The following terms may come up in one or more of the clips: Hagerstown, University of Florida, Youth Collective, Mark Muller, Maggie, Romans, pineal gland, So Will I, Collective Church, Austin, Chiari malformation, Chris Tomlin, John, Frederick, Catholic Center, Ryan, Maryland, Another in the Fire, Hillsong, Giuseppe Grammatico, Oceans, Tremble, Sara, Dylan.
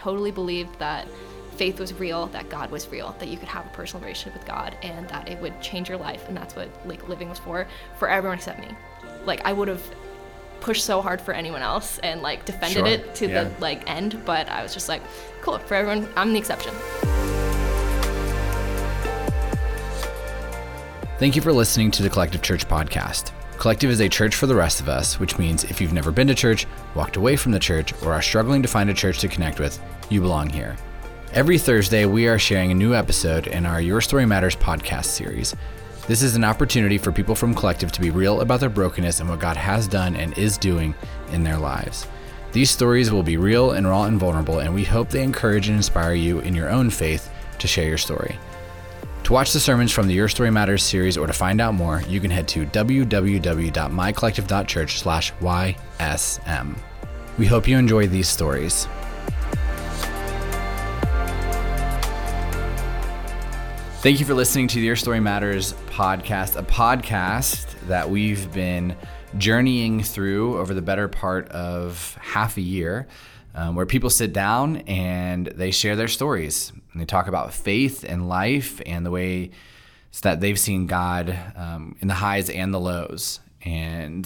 totally believed that faith was real, that God was real, that you could have a personal relationship with God, and that it would change your life. And that's what like living was for everyone except me. Like I would have pushed so hard for anyone else and like defended it to the like end, but I was just like, cool, for everyone, I'm the exception. Thank you for listening to the Collective Church podcast. Collective is a church for the rest of us, which means if you've never been to church, walked away from the church, or are struggling to find a church to connect with, you belong here. Every Thursday, we are sharing a new episode in our Your Story Matters podcast series. This is an opportunity for people from Collective to be real about their brokenness and what God has done and is doing in their lives. These stories will be real and raw and vulnerable, and we hope they encourage and inspire you in your own faith to share your story. To watch the sermons from the Your Story Matters series or to find out more, you can head to www.mycollective.church/YSM. We hope you enjoy these stories. Thank you for listening to the Your Story Matters podcast, a podcast that we've been journeying through over the better part of half a year, where people sit down and they share their stories. And they talk about faith and life and the way that they've seen God in the highs and the lows. And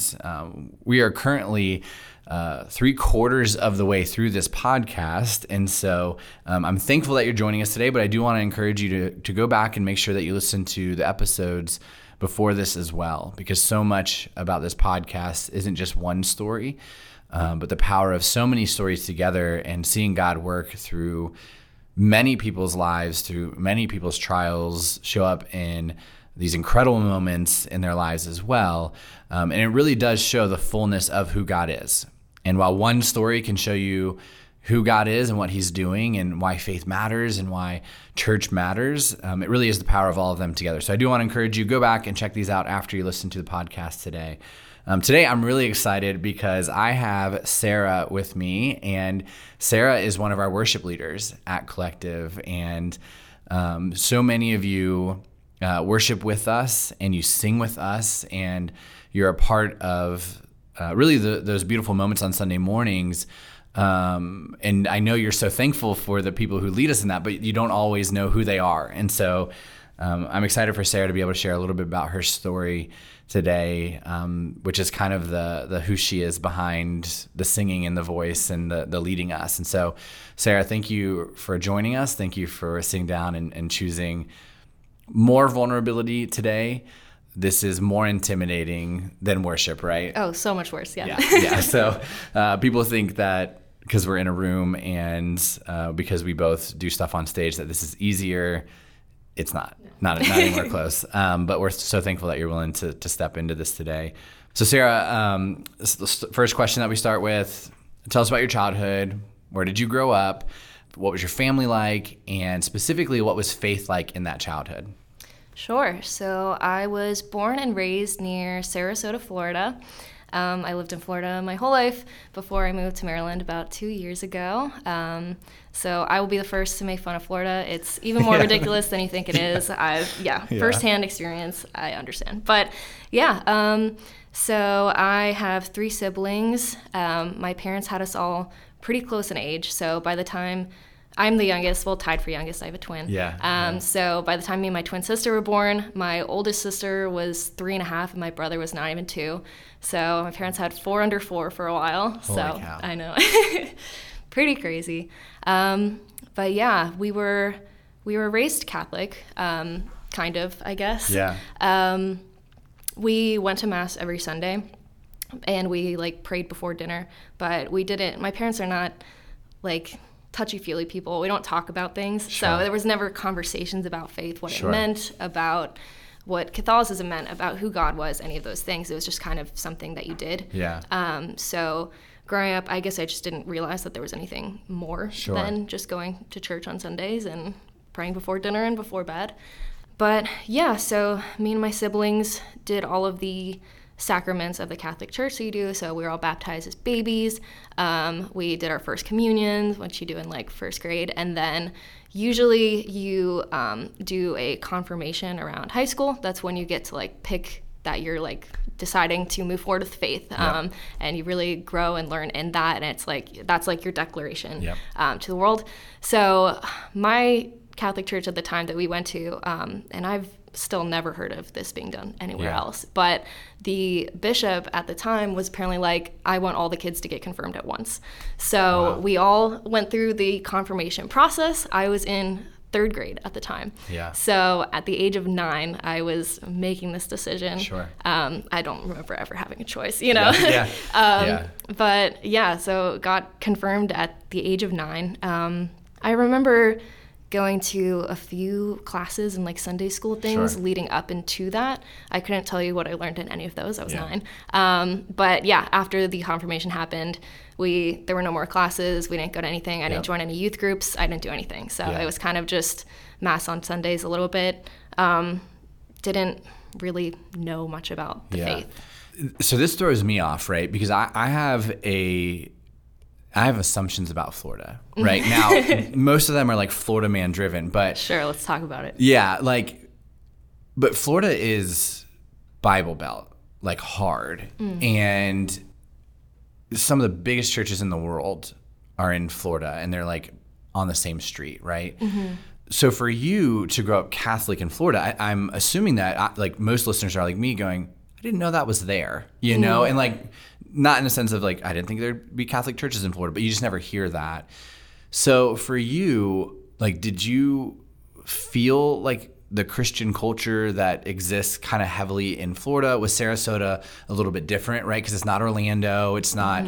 we are currently 3/4 of the way through this podcast. And so I'm thankful that you're joining us today, but I do want to encourage you to go back and make sure that you listen to the episodes before this as well, because so much about this podcast isn't just one story, but the power of so many stories together and seeing God work through many people's lives, through many people's trials, show up in these incredible moments in their lives as well. And it really does show the fullness of who God is. And while one story can show you who God is and what he's doing and why faith matters and why church matters, it really is the power of all of them together. So I do want to encourage you, go back and check these out after you listen to the podcast today. Today, I'm really excited because I have Sarah with me, and Sarah is one of our worship leaders at Collective. And so many of you worship with us and you sing with us, and you're a part of really those beautiful moments on Sunday mornings. And I know you're so thankful for the people who lead us in that, but you don't always know who they are. And so I'm excited for Sarah to be able to share a little bit about her story today, which is kind of the who she is behind the singing and the voice and the leading us. And so, Sarah, thank you for joining us. Thank you for sitting down and choosing more vulnerability today. This is more intimidating than worship, right? Oh, so much worse. Yeah. So people think that because we're in a room and because we both do stuff on stage that this is easier. It's not anywhere close. But we're so thankful that you're willing to step into this today. So Sarah, the first question that we start with, tell us about your childhood. Where did you grow up? What was your family like? And specifically, what was faith like in that childhood? Sure. So I was born and raised near Sarasota, Florida. I lived in Florida my whole life before I moved to Maryland about 2 years ago. So I will be the first to make fun of Florida. It's even more ridiculous than you think it is. I've firsthand experience. I understand. But so I have three siblings. My parents had us all pretty close in age. So by the time I'm the youngest, well, tied for youngest, I have a twin. So by the time me and my twin sister were born, my oldest sister was 3.5 and my brother was not even 2. So my parents had 4 under 4 for a while. Holy cow. I know. Pretty crazy. But yeah, we were raised Catholic, kind of, I guess. Yeah. We went to mass every Sunday and we like prayed before dinner, but we didn't, my parents are not like touchy-feely people. We don't talk about things. Sure. So there was never conversations about faith, what it meant, about what Catholicism meant, about who God was, any of those things. It was just kind of something that you did. Yeah. So growing up, I guess I just didn't realize that there was anything more than just going to church on Sundays and praying before dinner and before bed. But yeah, so me and my siblings did all of the sacraments of the Catholic Church that you do. So we were all baptized as babies. We did our first communions, which you do in like first grade. And then usually you do a confirmation around high school. That's when you get to like pick that you're like deciding to move forward with faith. And you really grow and learn in that. And it's like, that's like your declaration to the world. So my Catholic church at the time that we went to, and I've still never heard of this being done anywhere else, but the bishop at the time was apparently like, I want all the kids to get confirmed at once. So we all went through the confirmation process. I was in third grade at the time. So at the age of 9, I was making this decision. I don't remember ever having a choice, you know? But yeah, so got confirmed at the age of 9. I remember going to a few classes and like Sunday school things leading up into that. I couldn't tell you what I learned in any of those. I was 9. But yeah, after the confirmation happened, there were no more classes. We didn't go to anything. I didn't join any youth groups. I didn't do anything. So it was kind of just mass on Sundays a little bit. Didn't really know much about the faith. So this throws me off, right? Because I have assumptions about Florida, right? Now, most of them are like Florida man driven, but... Sure, let's talk about it. Yeah, like, but Florida is Bible Belt, like hard. And some of the biggest churches in the world are in Florida, and they're like on the same street, right? So for you to grow up Catholic in Florida, I'm assuming that like most listeners are like me going, I didn't know that was there, you know? And like... Not in a sense of like, I didn't think there'd be Catholic churches in Florida, but you just never hear that. So for you, like, did you feel like the Christian culture that exists kind of heavily in Florida? Was Sarasota a little bit different, right? Because it's not Orlando, it's not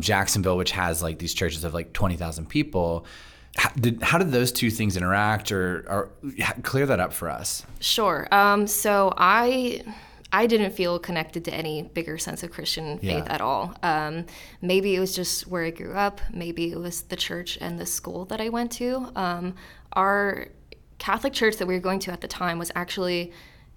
Jacksonville, which has like these churches of like 20,000 people. How did those two things interact, or clear that up for us? Sure. So I didn't feel connected to any bigger sense of Christian faith at all. Maybe it was just where I grew up. Maybe it was the church and the school that I went to. Our Catholic church that we were going to at the time was actually,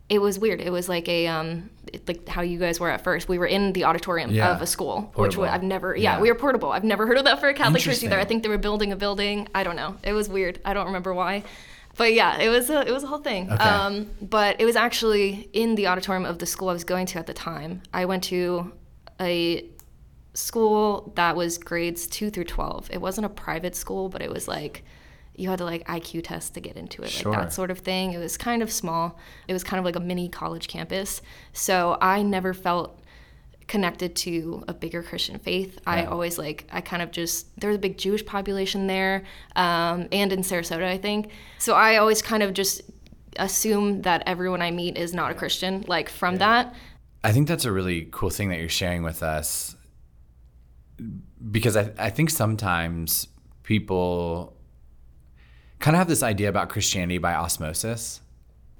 it was weird. It was like a, like how you guys were at first. We were in the auditorium of a school, portable. Which I've never, we were portable. I've never heard of that for a Catholic church either. I think they were building a building. I don't know. It was weird. I don't remember why. But yeah, it was a whole thing. Okay. But it was actually in the auditorium of the school I was going to at the time. I went to a school that was grades 2 through 12. It wasn't a private school, but it was like you had to like IQ test to get into it, like that sort of thing. It was kind of small. It was kind of like a mini college campus. So I never felt connected to a bigger Christian faith. Yeah. There was a big Jewish population there, and in Sarasota, I think. So I always kind of just assume that everyone I meet is not a Christian, like from that. I think that's a really cool thing that you're sharing with us, because I think sometimes people kind of have this idea about Christianity by osmosis,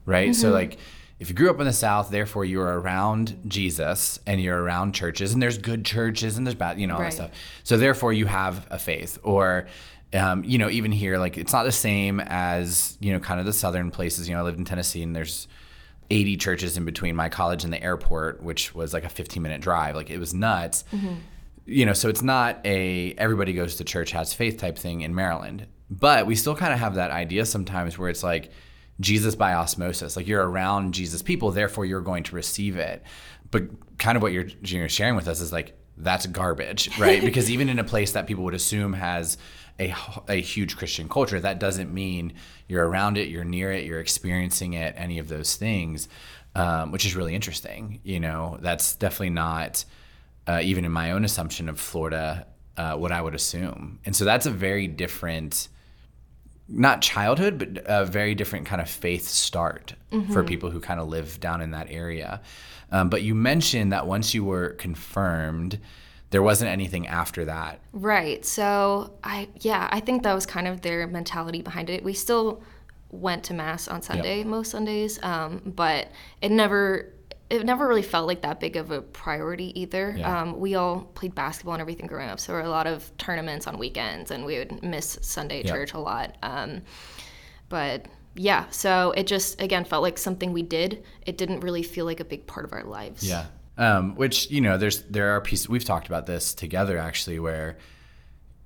right? So like, if you grew up in the South, therefore you are around Jesus and you're around churches, and there's good churches and there's bad, you know, all that stuff. So therefore you have a faith, or, you know, even here, like it's not the same as, you know, kind of the Southern places. You know, I lived in Tennessee, and there's 80 churches in between my college and the airport, which was like a 15-minute drive. Like it was nuts, you know, so it's not a everybody goes to church, has faith type thing in Maryland, but we still kind of have that idea sometimes where it's like, Jesus by osmosis, like you're around Jesus people, therefore you're going to receive it. But kind of what you're sharing with us is like, that's garbage, right? Because even in a place that people would assume has a huge Christian culture, that doesn't mean you're around it, you're near it, you're experiencing it, any of those things, which is really interesting. You know, that's definitely not, even in my own assumption of Florida, what I would assume. And so that's a very different, not childhood, but a very different kind of faith start for people who kind of live down in that area. But you mentioned that once you were confirmed, there wasn't anything after that. Right. So I think that was kind of their mentality behind it. We still went to mass on Sunday, most Sundays, but it never really felt like that big of a priority either. Yeah. We all played basketball and everything growing up, so there were a lot of tournaments on weekends, and we would miss Sunday church a lot. But yeah, so it just, again, felt like something we did. It didn't really feel like a big part of our lives. Yeah, which, you know, there are pieces, we've talked about this together actually, where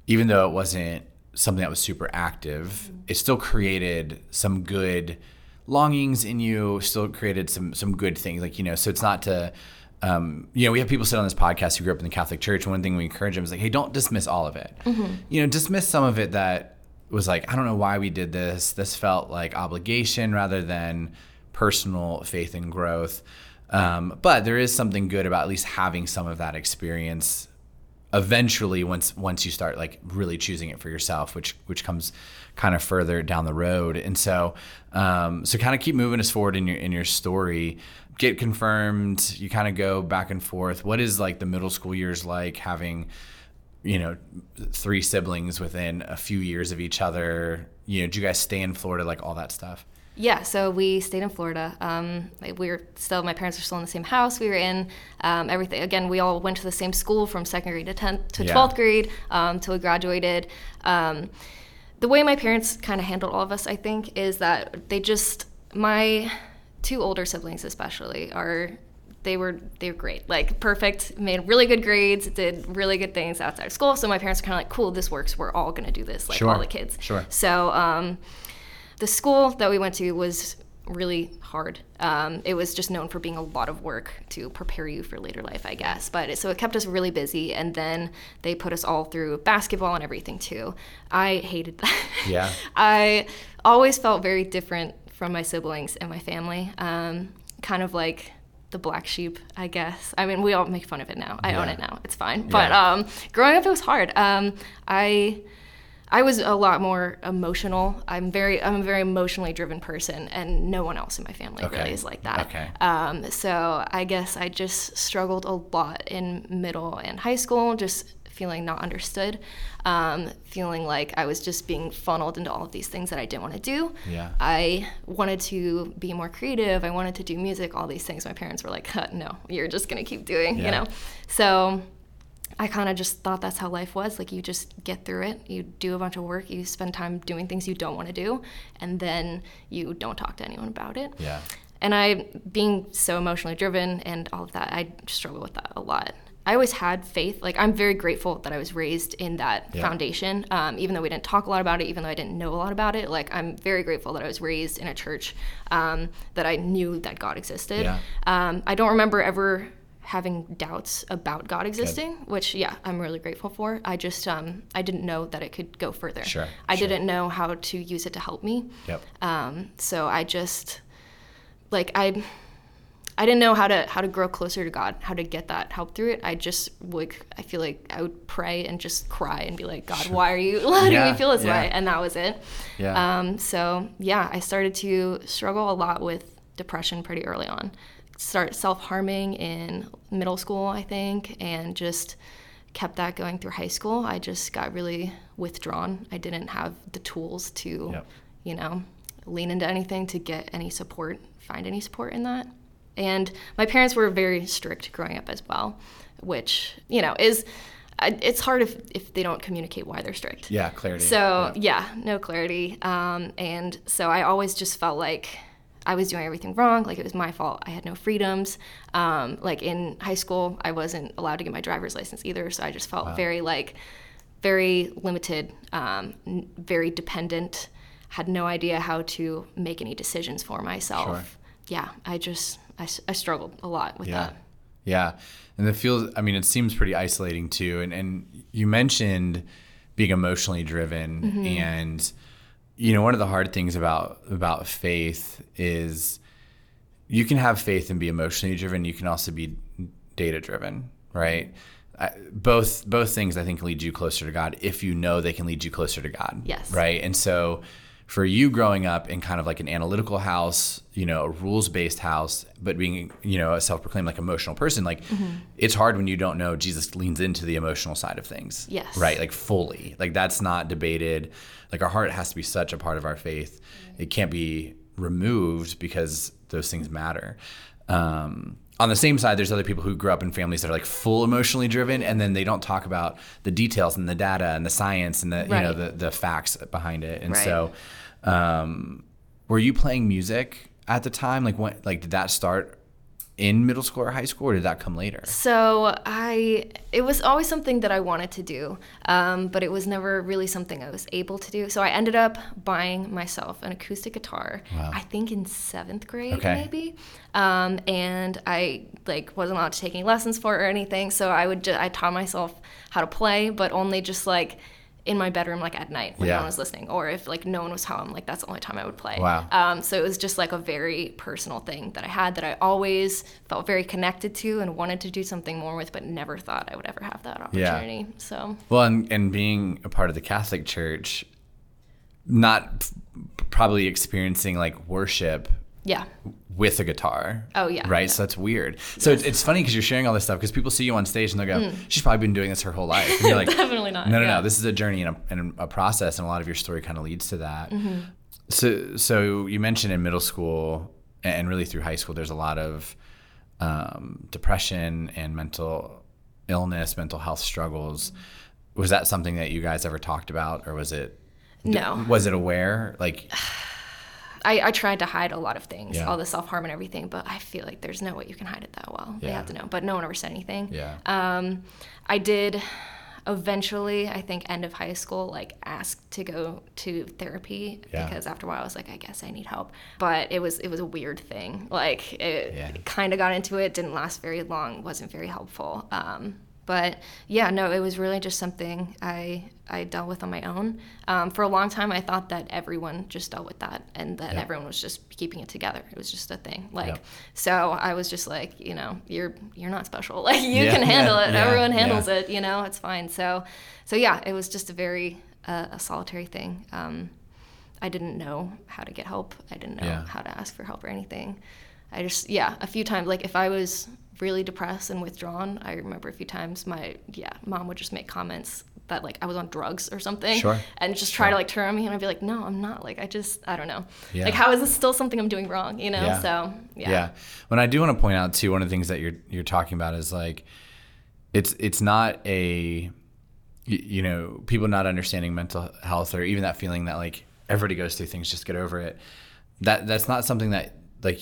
even though it wasn't something that was super active, it still created some good longings in you, still created some good things, like, you know, so it's not to You know, we have people sit on this podcast who grew up in the Catholic Church. One thing we encourage them is like, hey, don't dismiss all of it. Mm-hmm. You know, dismiss some of it that was like, I don't know why we did this. This felt like obligation rather than personal faith and growth. But there is something good about at least having some of that experience eventually once you start like really choosing it for yourself, which comes kind of further down the road. And so, so kind of keep moving us forward in your story, get confirmed, you kind of go back and forth. What is like the middle school years like having, you know, 3 siblings within a few years of each other? You know, do you guys stay in Florida, like all that stuff? Yeah, so we stayed in Florida. My parents were still in the same house we were in, everything. Again, we all went to the same school from second grade to 10th to 12th grade till we graduated. The way my parents kind of handled all of us, I think, is that my 2 older siblings especially they were great, like perfect, made really good grades, did really good things outside of school. So my parents were kind of like, cool, this works. We're all gonna do this, like all the kids. Sure. So, the school that we went to was really hard. It was just known for being a lot of work to prepare you for later life, I guess. So it kept us really busy, and then they put us all through basketball and everything too. I hated that. Yeah. I always felt very different from my siblings and my family, kind of like the black sheep, I guess. I mean, we all make fun of it now. I own it now. It's fine. But growing up, it was hard. I was a lot more emotional. I'm a very emotionally driven person, and no one else in my family really is like that. Okay. So I guess I just struggled a lot in middle and high school, just feeling not understood, feeling like I was just being funneled into all of these things that I didn't want to do. Yeah. I wanted to be more creative. I wanted to do music, all these things. My parents were like, no, you're just going to keep doing, you know? So I kind of just thought that's how life was. Like, you just get through it, you do a bunch of work, you spend time doing things you don't want to do, and then you don't talk to anyone about it. Yeah. And I, being so emotionally driven and all of that, I struggle with that a lot. I always had faith. Like, I'm very grateful that I was raised in that foundation, even though we didn't talk a lot about it, even though I didn't know a lot about it. Like, I'm very grateful that I was raised in a church that I knew that God existed. Yeah. I don't remember ever having doubts about God existing, which I'm really grateful for. I just I didn't know that it could go further. Sure, I didn't know how to use it to help me. Yep. So I just like I didn't know how to grow closer to God, how to get that help through it. I just I feel like I would pray and just cry and be like, God, why are you letting me feel this way? And that was it. Yeah. I started to struggle a lot with depression pretty early on. Start self-harming in middle school, I think, and just kept that going through high school. I just got really withdrawn. I didn't have the tools to, you know, lean into anything, to get any support, find any support in that. And my parents were very strict growing up as well, which, you know, it's hard if they don't communicate why they're strict. Yeah, clarity. So, no clarity. And so I always just felt like I was doing everything wrong, like it was my fault. I had no freedoms. Like in high school, I wasn't allowed to get my driver's license either, so I just felt very limited, very dependent, had no idea how to make any decisions for myself. Sure. Yeah, I struggled a lot with that. Yeah, and it seems pretty isolating too. And you mentioned being emotionally driven, mm-hmm. and you know, one of the hard things about faith is you can have faith and be emotionally driven. You can also be data driven, right? Both things, I think, lead you closer to God if you know they can lead you closer to God. Yes. Right? And so for you growing up in kind of like an analytical house, you know, a rules-based house, but being, you know, a self-proclaimed like emotional person, like mm-hmm. it's hard when you don't know Jesus leans into the emotional side of things. Yes. Right? Like fully. Like that's not debated. Like our heart has to be such a part of our faith. It can't be removed because those things matter. On the same side, there's other people who grew up in families that are like full emotionally driven, and then they don't talk about the details and the data and the science and the you know the facts behind it. And so were you playing music at the time? Like did that start in middle school or high school, or did that come later? So it was always something that I wanted to do, but it was never really something I was able to do. So I ended up buying myself an acoustic guitar, wow. I think in 7th grade, okay. maybe. And I wasn't allowed to take any lessons for it or anything. So I taught myself how to play, but only just in my bedroom, at night when yeah. no one was listening, or if no one was home, that's the only time I would play. Wow. So it was just a very personal thing that I had that I always felt very connected to and wanted to do something more with, but never thought I would ever have that opportunity. Yeah. So. Well, and being a part of the Catholic Church, not probably experiencing worship. Yeah. With a guitar. Oh, yeah. Right? Yeah. So that's weird. So yes. It's funny because you're sharing all this stuff because people see you on stage and they'll go, she's probably been doing this her whole life. And you're definitely not. No, no. This is a journey and a process, and a lot of your story kind of leads to that. Mm-hmm. So you mentioned in middle school and really through high school, there's a lot of depression and mental illness, mental health struggles. Mm-hmm. Was that something that you guys ever talked about, or was it? No. Was it aware? I tried to hide a lot of things, yeah. all the self-harm and everything, but I feel like there's no way you can hide it that well. Yeah. They have to know, but no one ever said anything. Yeah. I did eventually, I think end of high school, ask to go to therapy yeah. because after a while I was I guess I need help. But it was a weird thing. It yeah. kind of got into it, didn't last very long, wasn't very helpful. But yeah, no, it was really just something I dealt with on my own. For a long time, I thought that everyone just dealt with that and that yep. everyone was just keeping it together. It was just a thing. Yep. So I was just you're not special. You yeah, can handle yeah, it. Yeah, everyone handles yeah. it. It's fine. So yeah, it was just a very a solitary thing. I didn't know how to get help. I didn't know yeah. how to ask for help or anything. I just a few times if I was really depressed and withdrawn, I remember a few times my mom would just make comments that I was on drugs or something sure. and just try sure. to turn on me, and I'd be no, I'm not, I don't know yeah. How is this still something I'm doing wrong, yeah. So yeah. When I do want to point out too, one of the things that you're talking about is it's not a people not understanding mental health, or even that feeling that everybody goes through things, just get over it, that's not something that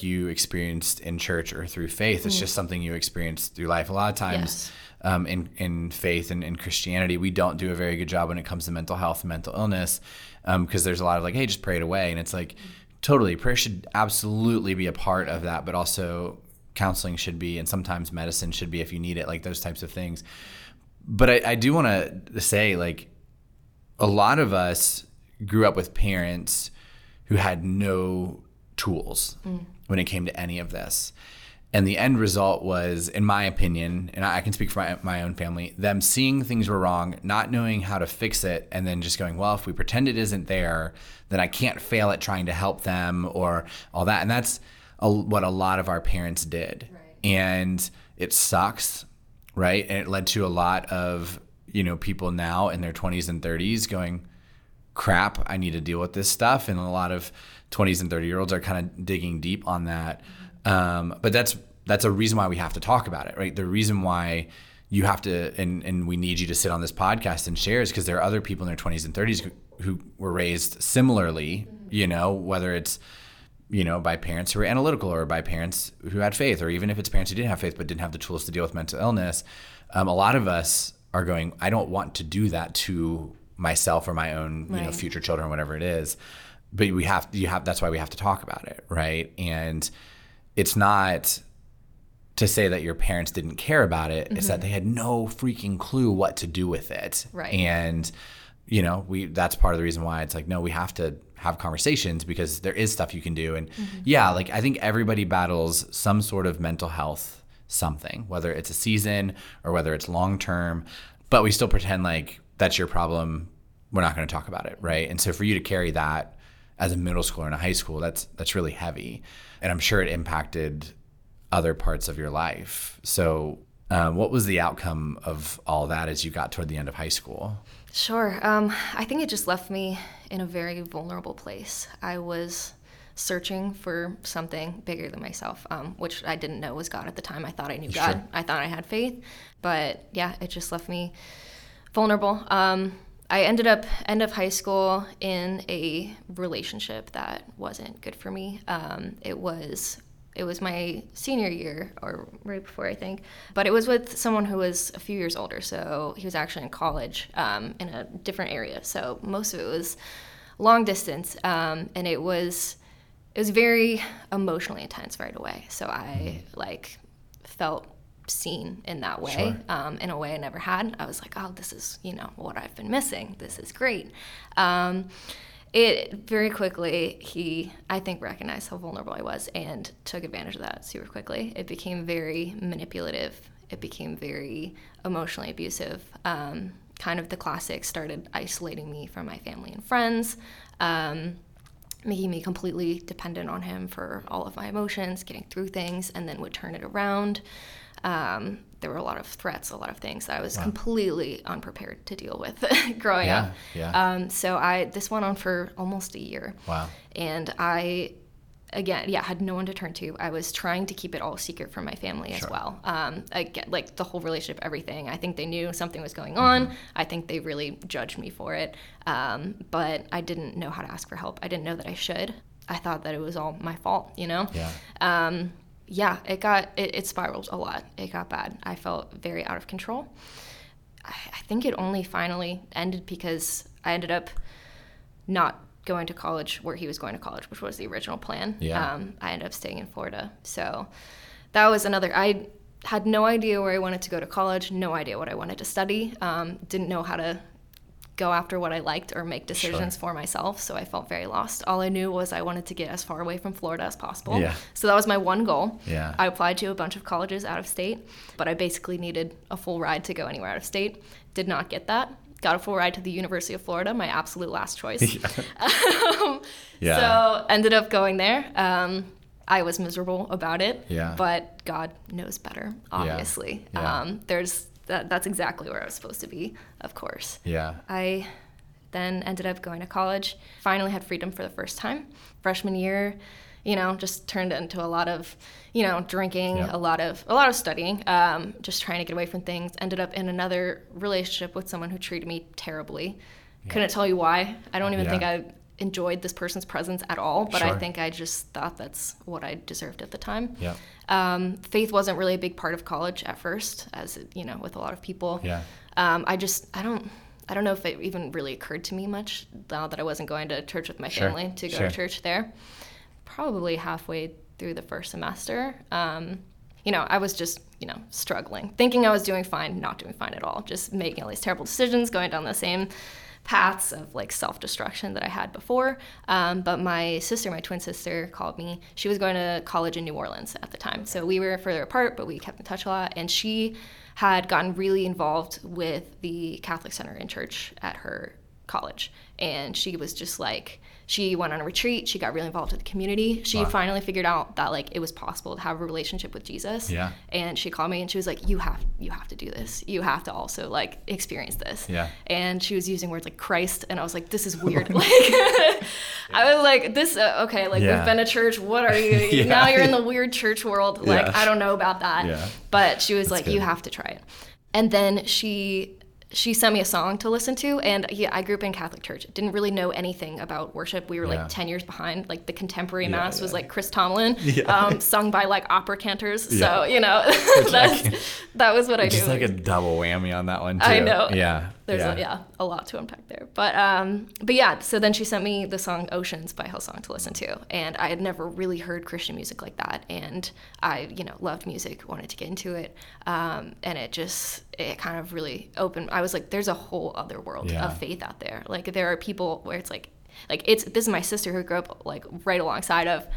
you experienced in church or through faith. It's just something you experienced through life. A lot of times yes. In faith and in Christianity, we don't do a very good job when it comes to mental health and mental illness, because there's a lot of hey, just pray it away. And it's totally, prayer should absolutely be a part of that, but also counseling should be, and sometimes medicine should be if you need it, those types of things. But I do want to say, a lot of us grew up with parents who had no tools when it came to any of this. And the end result was, in my opinion, and I can speak for my own family, them seeing things were wrong, not knowing how to fix it, and then just going, well, if we pretend it isn't there, then I can't fail at trying to help them or all that. And that's what a lot of our parents did. Right. And it sucks, right? And it led to a lot of, people now in their 20s and 30s going, crap, I need to deal with this stuff. And a lot of 20s and 30-year-olds are kind of digging deep on that. But that's a reason why we have to talk about it, right? The reason why you have to, and we need you to sit on this podcast and share, is because there are other people in their 20s and 30s who were raised similarly, whether it's, by parents who were analytical, or by parents who had faith, or even if it's parents who didn't have faith but didn't have the tools to deal with mental illness. A lot of us are going, I don't want to do that to myself or my own right. Future children, whatever it is. But that's why we have to talk about it, right? And it's not to say that your parents didn't care about it. Mm-hmm. It's that they had no freaking clue what to do with it. Right. And, that's part of the reason why it's no, we have to have conversations, because there is stuff you can do. And mm-hmm. I think everybody battles some sort of mental health something, whether it's a season or whether it's long-term, but we still pretend that's your problem. We're not going to talk about it, right? And so for you to carry that as a middle schooler and a high school, that's really heavy. And I'm sure it impacted other parts of your life. So what was the outcome of all that as you got toward the end of high school? Sure. I think it just left me in a very vulnerable place. I was searching for something bigger than myself, which I didn't know was God at the time. I thought I knew God. Sure. I thought I had faith. But yeah, it just left me vulnerable. I ended up end of high school in a relationship that wasn't good for me. It was It was my senior year, or right before, I think. But it was with someone who was a few years older, so he was actually in college in a different area. So most of it was long distance, and it was very emotionally intense right away. So I felt seen in that way, sure. In a way I never had. I was like, oh, this is what I've been missing. This is great. It very quickly, he, I think, recognized how vulnerable I was and took advantage of that super quickly. It became very manipulative. It became very emotionally abusive. Kind of the classic, started isolating me from my family and friends, making me completely dependent on him for all of my emotions, getting through things, and then would turn it around. There were a lot of threats, a lot of things that I was completely unprepared to deal with growing up. Yeah. So this went on for almost a year. Wow. And I, again, had no one to turn to. I was trying to keep it all secret from my family as well. Again, the whole relationship, everything. I think they knew something was going on. Mm-hmm. I think they really judged me for it. But I didn't know how to ask for help. I didn't know that I should. I thought that it was all my fault, Yeah. It spiraled a lot. It got bad. I felt very out of control. I think it only finally ended because I ended up not going to college where he was going to college, which was the original plan. Yeah. I ended up staying in Florida. So that was another, I had no idea where I wanted to go to college, no idea what I wanted to study, didn't know how to go after what I liked or make decisions for myself. So I felt very lost. All I knew was I wanted to get as far away from Florida as possible. Yeah. So that was my one goal. Yeah. I applied to a bunch of colleges out of state, but I basically needed a full ride to go anywhere out of state. Did not get that. Got a full ride to the University of Florida, my absolute last choice. So ended up going there. I was miserable about it, but God knows better, obviously. Yeah. Yeah. That's exactly where I was supposed to be, of course. Yeah. I then ended up going to college, finally had freedom for the first time. Freshman year, just turned into a lot of, drinking, a lot of studying, just trying to get away from things. Ended up in another relationship with someone who treated me terribly. Yeah. Couldn't tell you why. I don't even think I enjoyed this person's presence at all, but I think I just thought that's what I deserved at the time. Yeah. Faith wasn't really a big part of college at first, as with a lot of people. Yeah. I don't know if it even really occurred to me much now that I wasn't going to church with my family to go to church there. Probably halfway through the first semester, I was just struggling, thinking I was doing fine, not doing fine at all, just making all these terrible decisions, going down the same paths of self-destruction that I had before. But my twin sister called me. She was going to college in New Orleans at the time. So we were further apart, but we kept in touch a lot. And she had gotten really involved with the Catholic Center and church at her college. And she was just she went on a retreat. She got really involved with the community. She finally figured out that it was possible to have a relationship with Jesus. Yeah. And she called me and she was like, you have to do this. You have to also experience this. Yeah. And she was using words like Christ. And I was like, this is weird. I was like, this, okay. We've been to church. What are you? Now you're in the weird church world. I don't know about that. Yeah. But she was good. You have to try it. And then she sent me a song to listen to, and I grew up in Catholic Church. Didn't really know anything about worship. We were 10 years behind. The contemporary mass was Chris Tomlin, sung by opera cantors. So that was what I do. Just a double whammy on that one too. I know. Yeah. There's a lot to unpack there. But so then she sent me the song Oceans by Hillsong to listen to. And I had never really heard Christian music like that. And I, loved music, wanted to get into it. And it kind of really opened. I was like, there's a whole other world of faith out there. There are people where it's this is my sister who grew up right alongside of.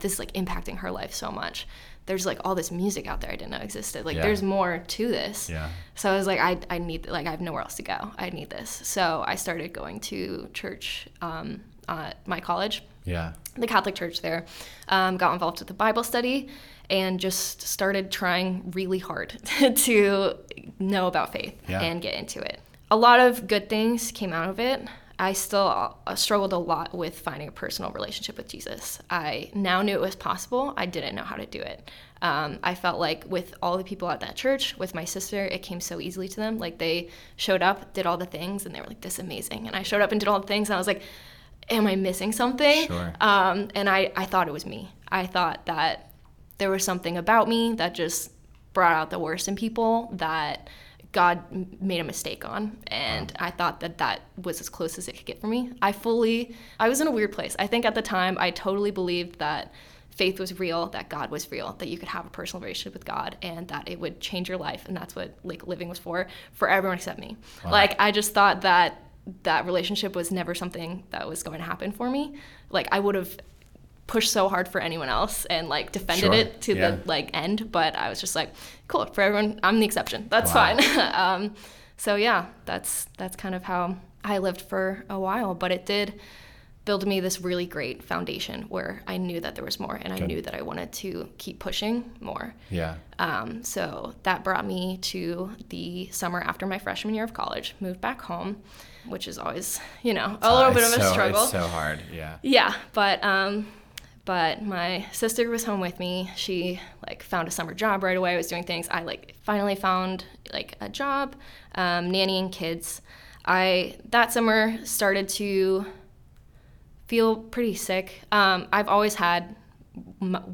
This is impacting her life so much. There's all this music out there I didn't know existed. There's more to this. Yeah. So I was like, I need, I have nowhere else to go. I need this. So I started going to church at my college. Yeah. The Catholic Church there. Got involved with the Bible study and just started trying really hard to know about faith and get into it. A lot of good things came out of it. I still struggled a lot with finding a personal relationship with Jesus. I now knew it was possible. I didn't know how to do it. I felt with all the people at that church, with my sister, it came so easily to them. They showed up, did all the things, and they were this is amazing. And I showed up and did all the things, and I was like, am I missing something? Sure. And I thought it was me. I thought that there was something about me that just brought out the worst in people that God made a mistake on, and I thought that that was as close as it could get for me. I was in a weird place. I think at the time I totally believed that faith was real, that God was real, that you could have a personal relationship with God and that it would change your life, and that's what like living was for everyone except me. Wow. Like I just thought that that relationship was never something that was going to happen for me. Like I would have pushed so hard for anyone else and like defended it to the like end, but I was just like, cool, for everyone, I'm the exception. That's fine. So yeah, that's kind of how I lived for a while, but it did build me this really great foundation where I knew that there was more, and I knew that I wanted to keep pushing more. Yeah. So that brought me to the summer after my freshman year of college, moved back home, which is always, you know, a little bit of a struggle. It's so hard. Yeah. Yeah. But my sister was home with me. She like found a summer job right away. I was doing things. I like finally found like a job, nannying kids. I that summer started to feel pretty sick. I've always had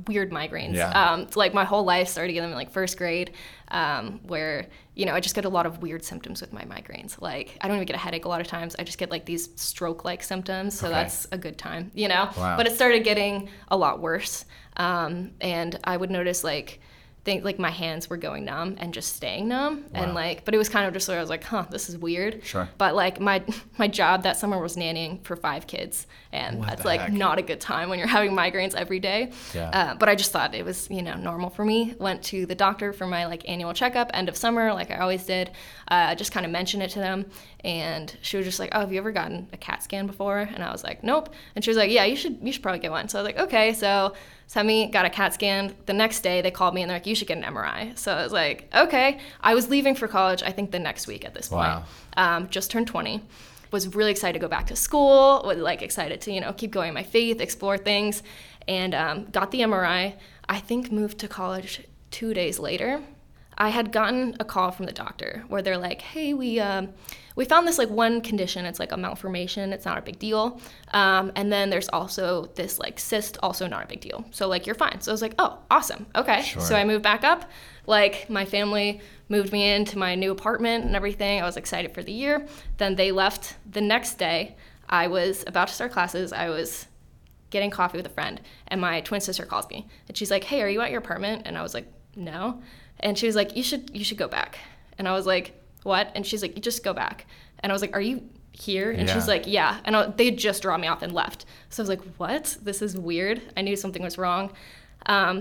weird migraines. Yeah. Like my whole life, started getting them in like first grade, where, you know, I just get a lot of weird symptoms with my migraines. Like I don't even get a headache a lot of times. I just get like these stroke-like symptoms. So that's a good time, you know, but it started getting a lot worse. And I would notice like things like my hands were going numb and just staying numb. And like, but it was kind of just where I was like, huh, this is weird. But like my job that summer was nannying for 5 kids. And that's like not a good time when you're having migraines every day. But I just thought it was, you know, normal for me. Went to the doctor for my like annual checkup, end of summer, like I always did. Just kind of mentioned it to them. And she was just like, oh, have you ever gotten a CAT scan before? And I was like, nope. And she was like, yeah, you should probably get one. So I was like, okay. So sent me, got a CAT scan. The next day they called me and they're like, you should get an MRI. So I was like, okay. I was leaving for college, I think the next week at this point. Just turned 20. Was really excited to go back to school, was like excited to, you know, keep going in my faith, explore things, and got the MRI. I think moved to college 2 days later. I had gotten a call from the doctor where they're like, hey, we found this like one condition. It's like a malformation. It's not a big deal. And then there's also this like cyst, also not a big deal. So like, you're fine. So I was like, oh, awesome. Okay. Sure. So I moved back up. Like my family moved me into my new apartment and everything. I was excited for the year. Then they left the next day. I was about to start classes. I was getting coffee with a friend and my twin sister calls me and she's like, hey, are you at your apartment? And I was like, no. And she was like, you should go back. And I was like, what? And she's like, you just go back. And I was like, are you here? And she's like, yeah. And they just dropped me off and left. So I was like, what? This is weird. I knew something was wrong.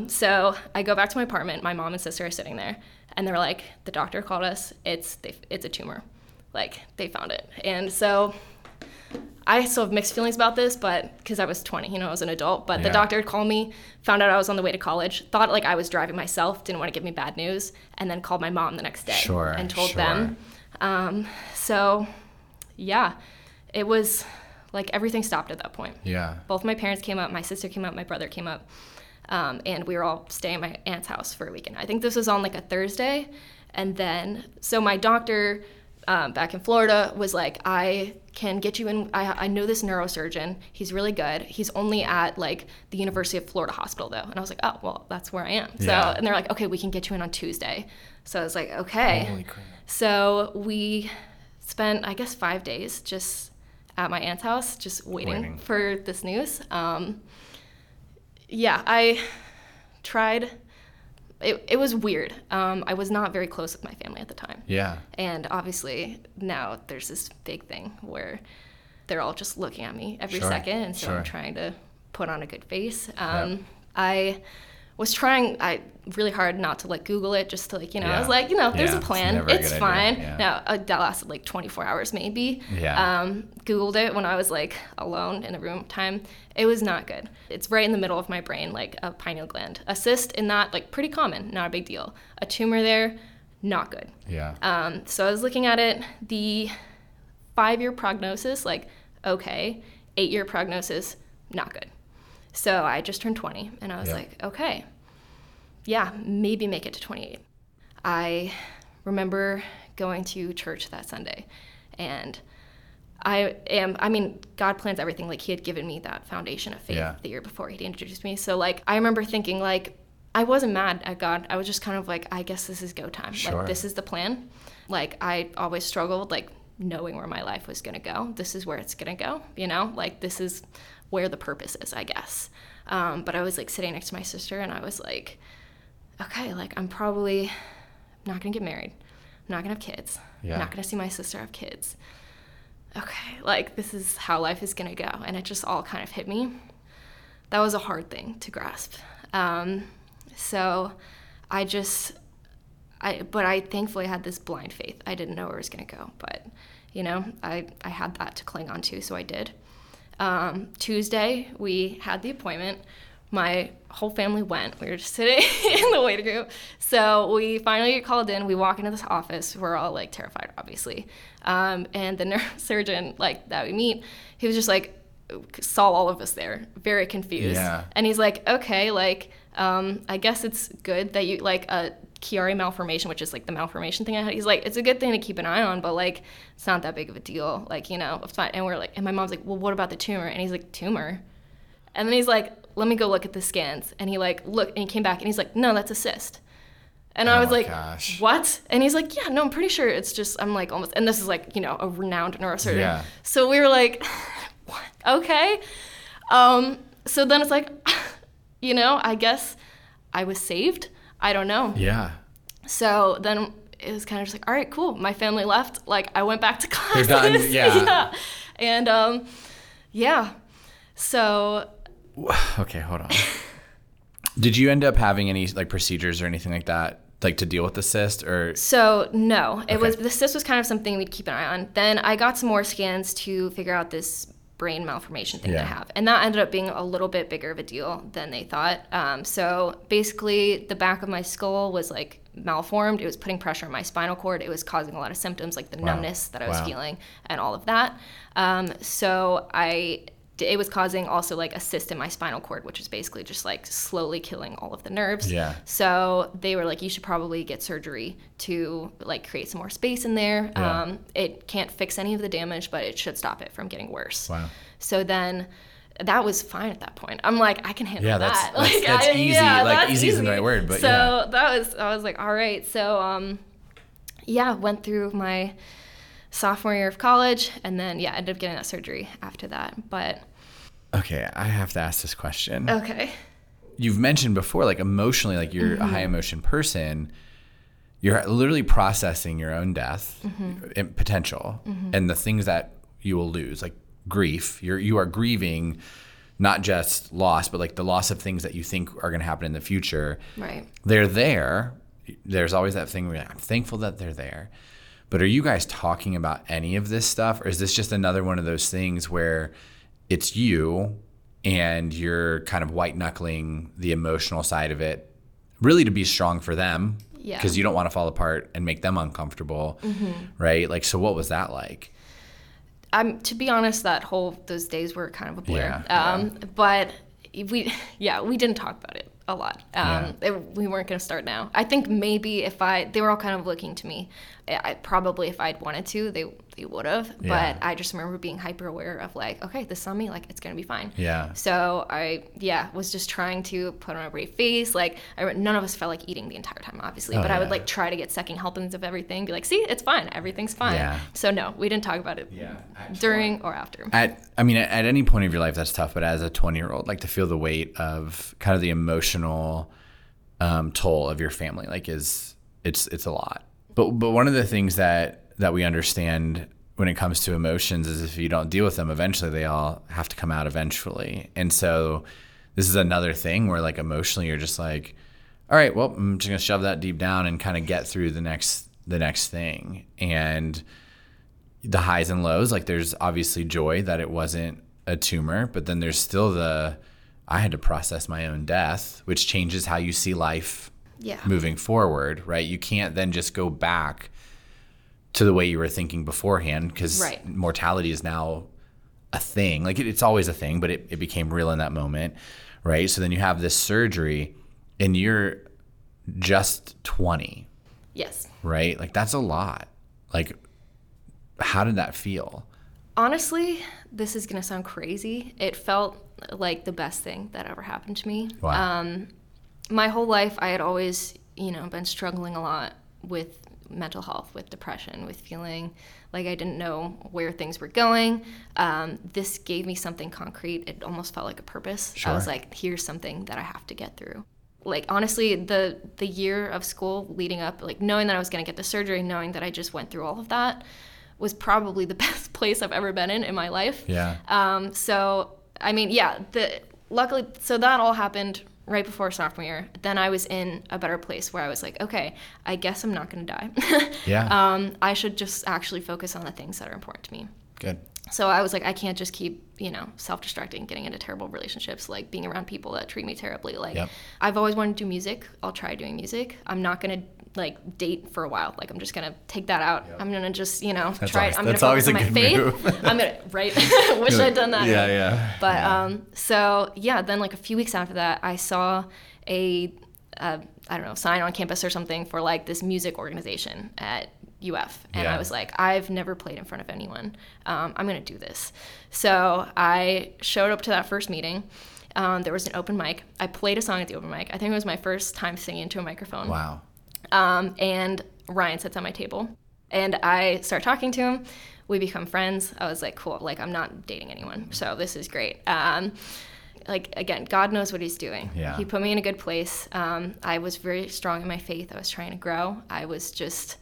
So I go back to my apartment. My mom and sister are sitting there. And they're like, the doctor called us. It's a tumor. Like, they found it. And so I still have mixed feelings about this, but because I was 20, you know, I was an adult. But the doctor called me, found out I was on the way to college, thought like I was driving myself, didn't want to give me bad news, and then called my mom the next day and told them. So, yeah, it was like everything stopped at that point. Yeah. Both my parents came up, my sister came up, my brother came up, and we were all staying at my aunt's house for a weekend. I think this was on like a Thursday, and then so my doctor. Back in Florida, was like, I can get you in. I know this neurosurgeon. He's really good. He's only at, like, the University of Florida hospital, though. And I was like, oh, well, that's where I am. Yeah. So, and they're like, okay, we can get you in on Tuesday. So I was like, okay. Holy crap. So we spent, I guess, 5 days just at my aunt's house, just waiting for this news. I tried. It was weird. I was not very close with my family at the time. Yeah. And obviously now there's this big thing where they're all just looking at me every second, and so I'm trying to put on a good face. I was trying really hard not to like Google it, just to like, you know, I was like, you know, there's a plan. It's fine. Yeah. Now that lasted like 24 hours maybe. Yeah. Googled it when I was like alone in a room time. It was not good. It's right in the middle of my brain, like a pineal gland. A cyst in that, like pretty common, not a big deal. A tumor there, not good. Yeah. So I was looking at it, the 5-year prognosis, like okay, 8-year prognosis, not good. So I just turned 20, and I was like, okay, yeah, maybe make it to 28. I remember going to church that Sunday, and God plans everything. Like, he had given me that foundation of faith the year before he'd introduced me. So, like, I remember thinking, like, I wasn't mad at God. I was just kind of like, I guess this is go time. Sure. Like, this is the plan. Like, I always struggled, like, knowing where my life was going to go. This is where it's going to go, you know? Like, this is where the purpose is, I guess. But I was, like, sitting next to my sister, and I was like, okay, like, I'm probably not going to get married. I'm not going to have kids. Yeah. I'm not going to see my sister have kids. Okay, like, this is how life is going to go. And it just all kind of hit me. That was a hard thing to grasp. So I just, but I thankfully had this blind faith. I didn't know where it was going to go, but, you know, I had that to cling on to, so I did. Tuesday, we had the appointment. My whole family went. We were just sitting in the waiting room. So we finally get called in. We walk into this office. We're all, like, terrified, obviously. And the neurosurgeon, like, that we meet, he was just, like, saw all of us there, very confused. Yeah. And he's like, okay, like, I guess it's good that you, like, Chiari malformation, which is, like, the malformation thing I had. He's like, it's a good thing to keep an eye on, but, like, it's not that big of a deal. Like, you know, it's fine. And we're like, and my mom's like, well, what about the tumor? And he's like, tumor? And then he's like, let me go look at the scans. And he, like, looked, and he came back, and he's like, no, that's a cyst. And I was like, gosh. What? And he's like, yeah, no, I'm pretty sure it's just, I'm like almost, and this is, like, you know, a renowned neurosurgeon. Yeah. So we were like, what? Okay. So then it's like, you know, I guess I was saved. I don't know. Yeah. So then it was kind of just like, all right, cool. My family left. Like, I went back to classes. They're done. Yeah. Yeah. And, yeah. So. Okay, hold on. Did you end up having any, like, procedures or anything like that, like, to deal with the cyst or? So, no. It was, the cyst was kind of something we'd keep an eye on. Then I got some more scans to figure out this brain malformation thing I have. And that ended up being a little bit bigger of a deal than they thought. So basically the back of my skull was, like, malformed. It was putting pressure on my spinal cord. It was causing a lot of symptoms, like the numbness that I was feeling and all of that. So it was causing also, like, a cyst in my spinal cord, which is basically just, like, slowly killing all of the nerves. Yeah. So they were like, you should probably get surgery to, like, create some more space in there. Yeah. It can't fix any of the damage, but it should stop it from getting worse. Wow. So then that was fine at that point. I'm like, I can handle that. That's easy. Yeah, like, that's easy isn't the right word, but so that was, I was like, all right. So, went through my sophomore year of college, and then ended up getting that surgery after that. But okay, I have to ask this question. Okay. You've mentioned before, like, emotionally, like, you're a high emotion person. You're literally processing your own death and potential and the things that you will lose, like grief. You are grieving not just loss, but, like, the loss of things that you think are going to happen in the future. Right. They're there. There's always that thing where you're like, I'm thankful that they're there. But are you guys talking about any of this stuff, or is this just another one of those things where it's you and you're kind of white knuckling the emotional side of it, really to be strong for them, because you don't want to fall apart and make them uncomfortable, right? Like, so what was that like? To be honest, those days were kind of a blur. Yeah, But we didn't talk about it a lot. We weren't going to start now. I think maybe they were all kind of looking to me. Probably if I'd wanted to, they would have. Yeah. But I just remember being hyper aware of, like, okay, this is on me, like, it's going to be fine. Yeah. So I, was just trying to put on a brave face. Like, none of us felt like eating the entire time, obviously. I would, like, try to get second helpings of everything. Be like, see, it's fine. Everything's fine. Yeah. So no, we didn't talk about it during or after. At any point of your life, that's tough. But as a 20-year-old, like, to feel the weight of kind of the emotional toll of your family, like, it's a lot. But one of the things that we understand when it comes to emotions is if you don't deal with them, eventually they all have to come out eventually. And so this is another thing where, like, emotionally you're just like, all right, well, I'm just going to shove that deep down and kind of get through the next thing. And the highs and lows, like, there's obviously joy that it wasn't a tumor, but then there's still I had to process my own death, which changes how you see life moving forward, right? You can't then just go back to the way you were thinking beforehand, because mortality is now a thing. Like, it's always a thing, but it became real in that moment, right? So then you have this surgery, and you're just 20. Yes. Right? Like, that's a lot. Like, how did that feel? Honestly, this is going to sound crazy. It felt like the best thing that ever happened to me. Wow. my whole life I had always, been struggling a lot with mental health, with depression, with feeling like I didn't know where things were going. This gave me something concrete. It almost felt like a purpose. Sure. I was like, here's something that I have to get through. Like, honestly, the year of school leading up, like knowing that I was going to get the surgery, knowing that I just went through all of that, was probably the best place I've ever been in my life. Yeah. So that all happened right before sophomore year. Then I was in a better place where I was like, okay, I guess I'm not going to die. Yeah. I should just actually focus on the things that are important to me. Good. So I was like, I can't just keep, self-destructing, getting into terrible relationships, like being around people that treat me terribly. Like, yep. I've always wanted to do music. I'll try doing music. I'm not going to date for a while. Like, I'm just going to take that out. Yep. I'm going to just, that's try it. I'm going to focus on my faith. I'm going to, right? Wish I'd done that. Yeah, yeah. But, then a few weeks after that, I saw a sign on campus or something for this music organization at UF. And I was like, I've never played in front of anyone. I'm going to do this. So I showed up to that first meeting. There was an open mic. I played a song at the open mic. I think it was my first time singing into a microphone. Wow. And Ryan sits at my table, and I start talking to him. We become friends. I was like, cool, I'm not dating anyone, so this is great. Again, God knows what he's doing. Yeah. He put me in a good place. I was very strong in my faith. I was trying to grow. I was just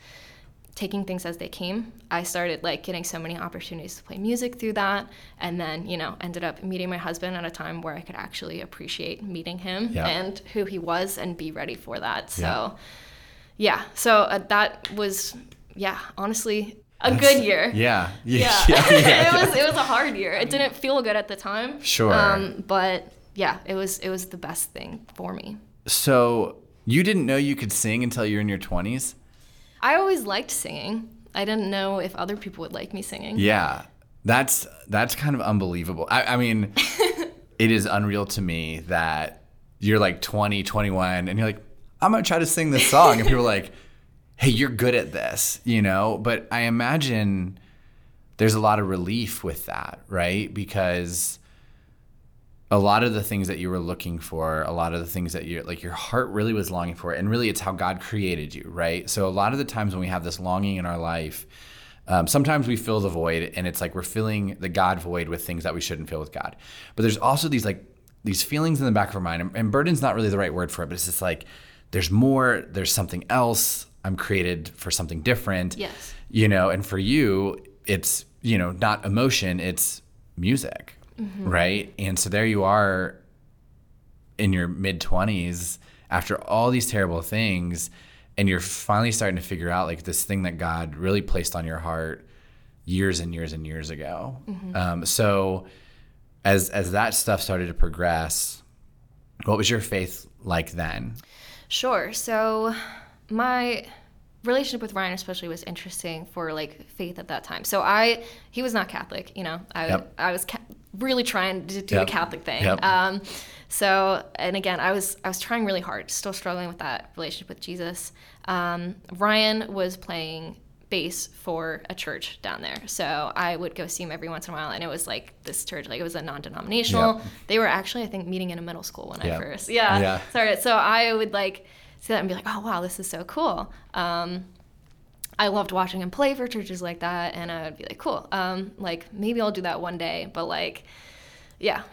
taking things as they came. I started getting so many opportunities to play music through that, and then, ended up meeting my husband at a time where I could actually appreciate meeting him and who he was and be ready for that. So. Yeah, so that was, honestly, good year. Yeah. It was a hard year. It didn't feel good at the time. Sure. But it was the best thing for me. So you didn't know you could sing until you were in your 20s? I always liked singing. I didn't know if other people would like me singing. Yeah, that's kind of unbelievable. I mean, it is unreal to me that you're 20, 21, and you're like, I'm going to try to sing this song. And people are like, hey, you're good at this, But I imagine there's a lot of relief with that, right? Because a lot of the things that you were looking for, a lot of the things that your heart really was longing for, and really it's how God created you, right? So a lot of the times when we have this longing in our life, sometimes we fill the void, and it's we're filling the God void with things that we shouldn't fill with God. But there's also these feelings in the back of our mind, and burden's not really the right word for it, but it's just there's more, there's something else, I'm created for something different. Yes. And for you, it's, not emotion, it's music, mm-hmm. right? And so there you are in your mid-20s after all these terrible things, and you're finally starting to figure out this thing that God really placed on your heart years and years and years ago. Mm-hmm. So as that stuff started to progress, what was your faith like then? Sure. So my relationship with Ryan especially was interesting for faith at that time. So he was not Catholic, I was really trying to do the Catholic thing. Yep. And again, I was trying really hard, still struggling with that relationship with Jesus. Ryan was playing bass for a church down there. So I would go see him every once in a while, and it was this church, it was a non-denominational. Yep. They were actually, I think, meeting in a middle school when I first. Yeah. Sorry. So I would see that and be like, oh wow, this is so cool. I loved watching him play for churches like that, and I would be like, cool. Maybe I'll do that one day, but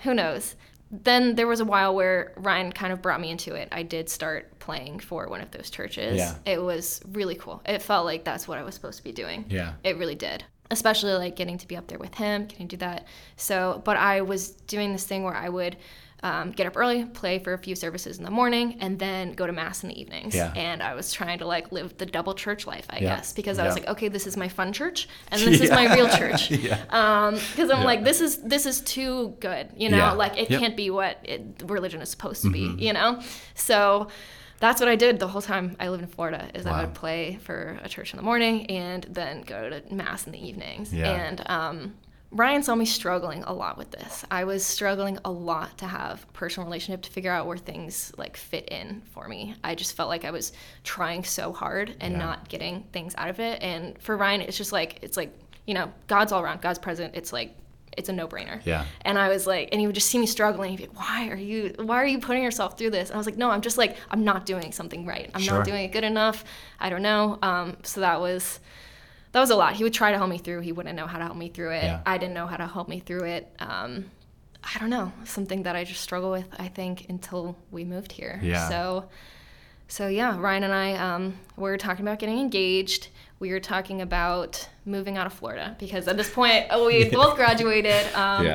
who knows? Then there was a while where Ryan kind of brought me into it. I did start playing for one of those churches. Yeah. It was really cool. It felt like that's what I was supposed to be doing. Yeah. It really did. Especially getting to be up there with him, getting to do that. So, but I was doing this thing where I would get up early, play for a few services in the morning, and then go to mass in the evenings. Yeah. And I was trying to live the double church life, I guess, because I was like, okay, this is my fun church and this is my real church. Because I'm this is too good, it can't be what religion is supposed to mm-hmm. be, So that's what I did the whole time I lived in Florida is wow. I would play for a church in the morning and then go to mass in the evenings. Yeah. And, Ryan saw me struggling a lot with this. I was struggling a lot to have a personal relationship, to figure out where things fit in for me. I just felt like I was trying so hard and not getting things out of it. And for Ryan, it's just God's all around, God's present. It's it's a no-brainer. Yeah. And I was like, and he would just see me struggling. He'd be like, why are you putting yourself through this? And I was like, no, I'm not doing something right. I'm not doing it good enough. I don't know. So that was a lot. He would try to help me through. He wouldn't know how to help me through it. Yeah. I didn't know how to help me through it. I don't know. Something that I just struggle with, I think, until we moved here. Yeah. So yeah, Ryan and I, we were talking about getting engaged. We were talking about moving out of Florida because at this point we both graduated.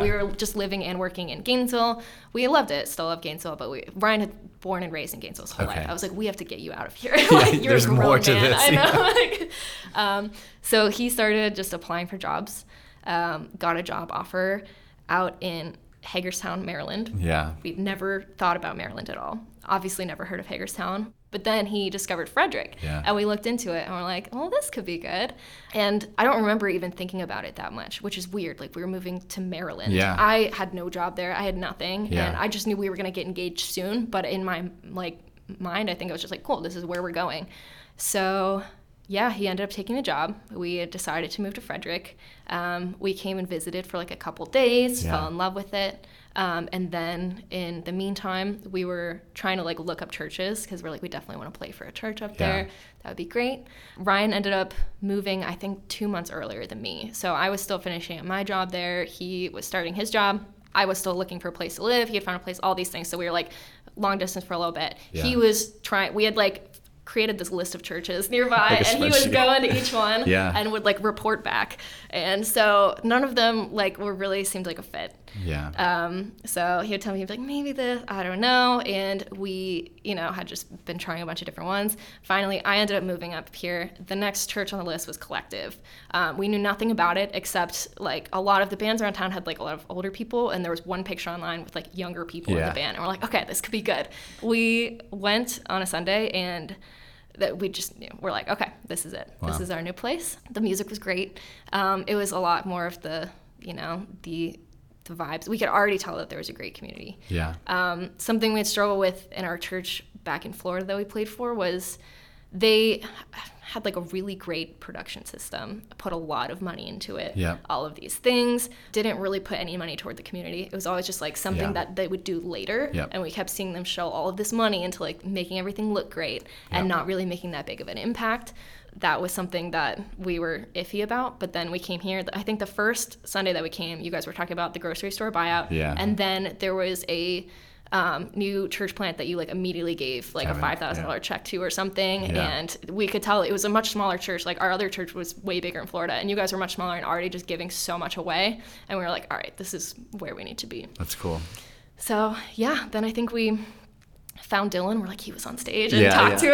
We were just living and working in Gainesville. We loved it, still love Gainesville, but Ryan had born and raised in Gainesville his whole life. I was like, we have to get you out of here. You're there's a grown more to man. This. I know. So he started just applying for jobs. Got a job offer out in Hagerstown, Maryland. Yeah. We'd never thought about Maryland at all. Obviously, never heard of Hagerstown. But then he discovered Frederick, and we looked into it, and we're like, well, this could be good. And I don't remember even thinking about it that much, which is weird. Like, we were moving to Maryland. Yeah. I had no job there. I had nothing. Yeah. And I just knew we were going to get engaged soon. But in my, mind, I think I was just like, cool, this is where we're going. So, yeah, he ended up taking the job. We had decided to move to Frederick. We came and visited for, a couple days, fell in love with it. And then in the meantime, we were trying to look up churches because we're we definitely want to play for a church up there. That would be great. Ryan ended up moving, I think, 2 months earlier than me. So I was still finishing my job there. He was starting his job. I was still looking for a place to live. He had found a place, all these things. So we were long distance for a little bit. Yeah. He was trying, we had created this list of churches nearby and he was going to each one and would report back. And so none of them were really seemed like a fit. Yeah. So he would tell me, he'd be maybe this, I don't know. And we, had just been trying a bunch of different ones. Finally, I ended up moving up here. The next church on the list was Collective. We knew nothing about it except a lot of the bands around town had a lot of older people. And there was one picture online with younger people in the band. And we're okay, this could be good. We went on a Sunday and that we just knew. We're okay, this is it. Wow. This is our new place. The music was great. It was a lot more of the, the vibes. We could already tell that there was a great community. Yeah. Something we had struggled with in our church back in Florida that we played for was they had a really great production system, put a lot of money into it. Yeah. All of these things didn't really put any money toward the community. It was always just something that they would do later. Yep. And we kept seeing them shell all of this money into making everything look great and not really making that big of an impact. That was something that we were iffy about. But then we came here. I think the first Sunday that we came, you guys were talking about the grocery store buyout. Yeah. And then there was a new church plant that you immediately gave a $5,000 check to or something, and we could tell it was a much smaller church. Our other church was way bigger in Florida, and you guys were much smaller and already just giving so much away. And we were all right, this is where we need to be. That's cool. So then I think we found Dylan. We're he was on stage and talked to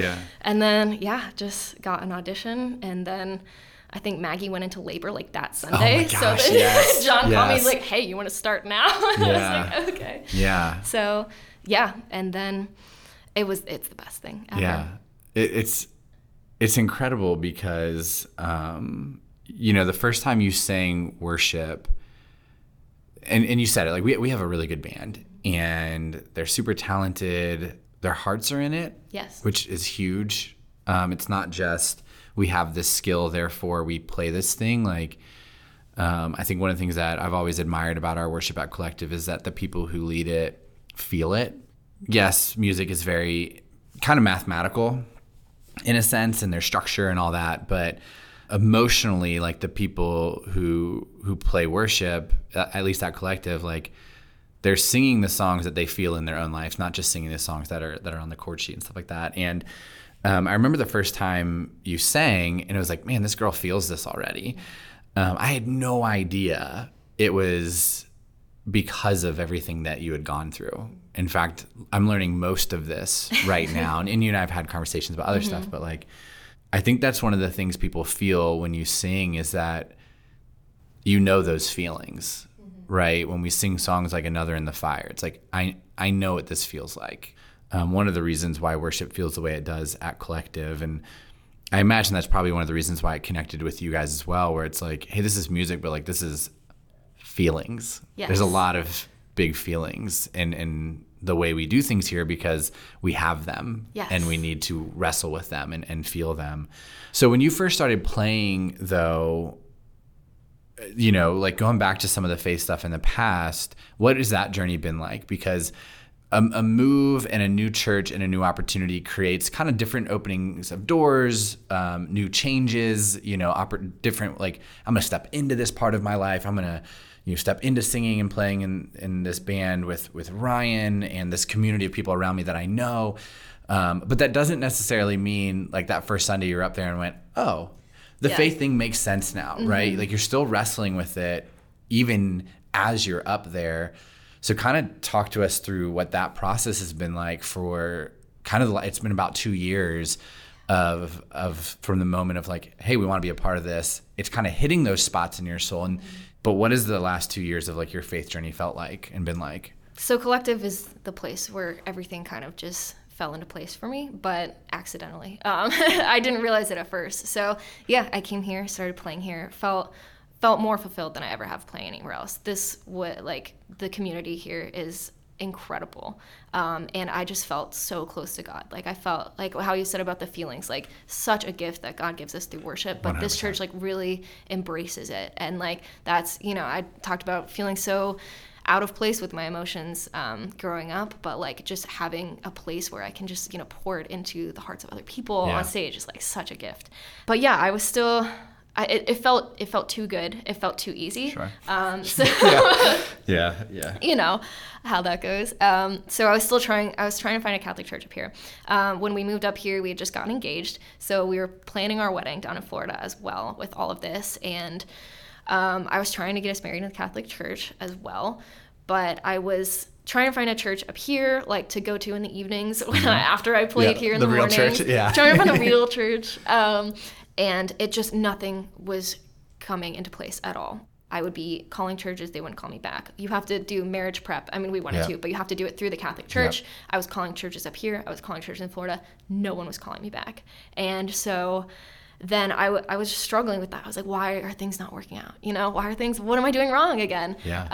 him, and then just got an audition, and then. I think Maggie went into labor that Sunday. Oh my gosh, so yes. John called me, he's like, hey, you want to start now? I was okay. Yeah. So and then it's the best thing ever. Yeah. It's incredible because the first time you sang worship and you said it, we have a really good band and they're super talented, their hearts are in it. Yes. Which is huge. It's not just we have this skill, therefore we play this thing. I think one of the things that I've always admired about our worship at Collective is that the people who lead it feel it. Yes, music is very kind of mathematical in a sense and their structure and all that, but emotionally, the people who play worship, at least at Collective, they're singing the songs that they feel in their own lives, not just singing the songs that are on the chord sheet and stuff like that. And I remember the first time you sang, and it was man, this girl feels this already. I had no idea it was because of everything that you had gone through. In fact, I'm learning most of this right now. And you and I have had conversations about other stuff, but I think that's one of the things people feel when you sing is that you know those feelings, right? When we sing songs like Another in the Fire, it's I know what this feels like. One of the reasons why worship feels the way it does at Collective, and I imagine that's probably one of the reasons why it connected with you guys as well, where it's hey, this is music, but this is feelings. Yes. There's a lot of big feelings in the way we do things here because we have them. Yes. And we need to wrestle with them and feel them. So when you first started playing, though, you know, like going back to some of the faith stuff in the past, what has that journey been like? Because a move and a new church and a new opportunity creates kind of different openings of doors, new changes, you know, different, like, I'm going to step into this part of my life. I'm going to, you know, step into singing and playing in this band with Ryan and this community of people around me that I know. But that doesn't necessarily mean like that first Sunday you're up there and went, oh, the faith thing makes sense now, mm-hmm. right? Like you're still wrestling with it even as you're up there. So kind of talk to us through what that process has been like for kind of, it's been about 2 years of from the moment of like, hey, we want to be a part of this. It's kind of hitting those spots in your soul. And, but what has the last 2 years of like your faith journey felt like and been like? So Collective is the place where everything kind of just fell into place for me, but accidentally. I didn't realize it at first. So yeah, I came here, started playing here, felt more fulfilled than I ever have playing anywhere else. The community here is incredible. And I just felt so close to God. Like I felt like how you said about the feelings, like such a gift that God gives us through worship, but 100%. This church like really embraces it. And like, that's, you know, I talked about feeling so out of place with my emotions growing up, but like just having a place where I can just, you know, pour it into the hearts of other people on stage is like such a gift. But yeah, I was still, it felt too good. It felt too easy. Sure. So yeah. You know how that goes. So I was still trying to find a Catholic church up here. When we moved up here, we had just gotten engaged. So we were planning our wedding down in Florida as well with all of this. And I was trying to get us married in the Catholic Church as well, but I was trying to find a church up here, like to go to in the evenings when after I played here in the morning. The real church, trying to find a real church, and it just, nothing was coming into place at all. I would be calling churches, they wouldn't call me back. You have to do marriage prep. I mean, we wanted to, but you have to do it through the Catholic Church. I was calling churches up here, I was calling churches in Florida, no one was calling me back, and so then I was just struggling with that. I was like, why are things not working out? You know, what am I doing wrong again? Yeah.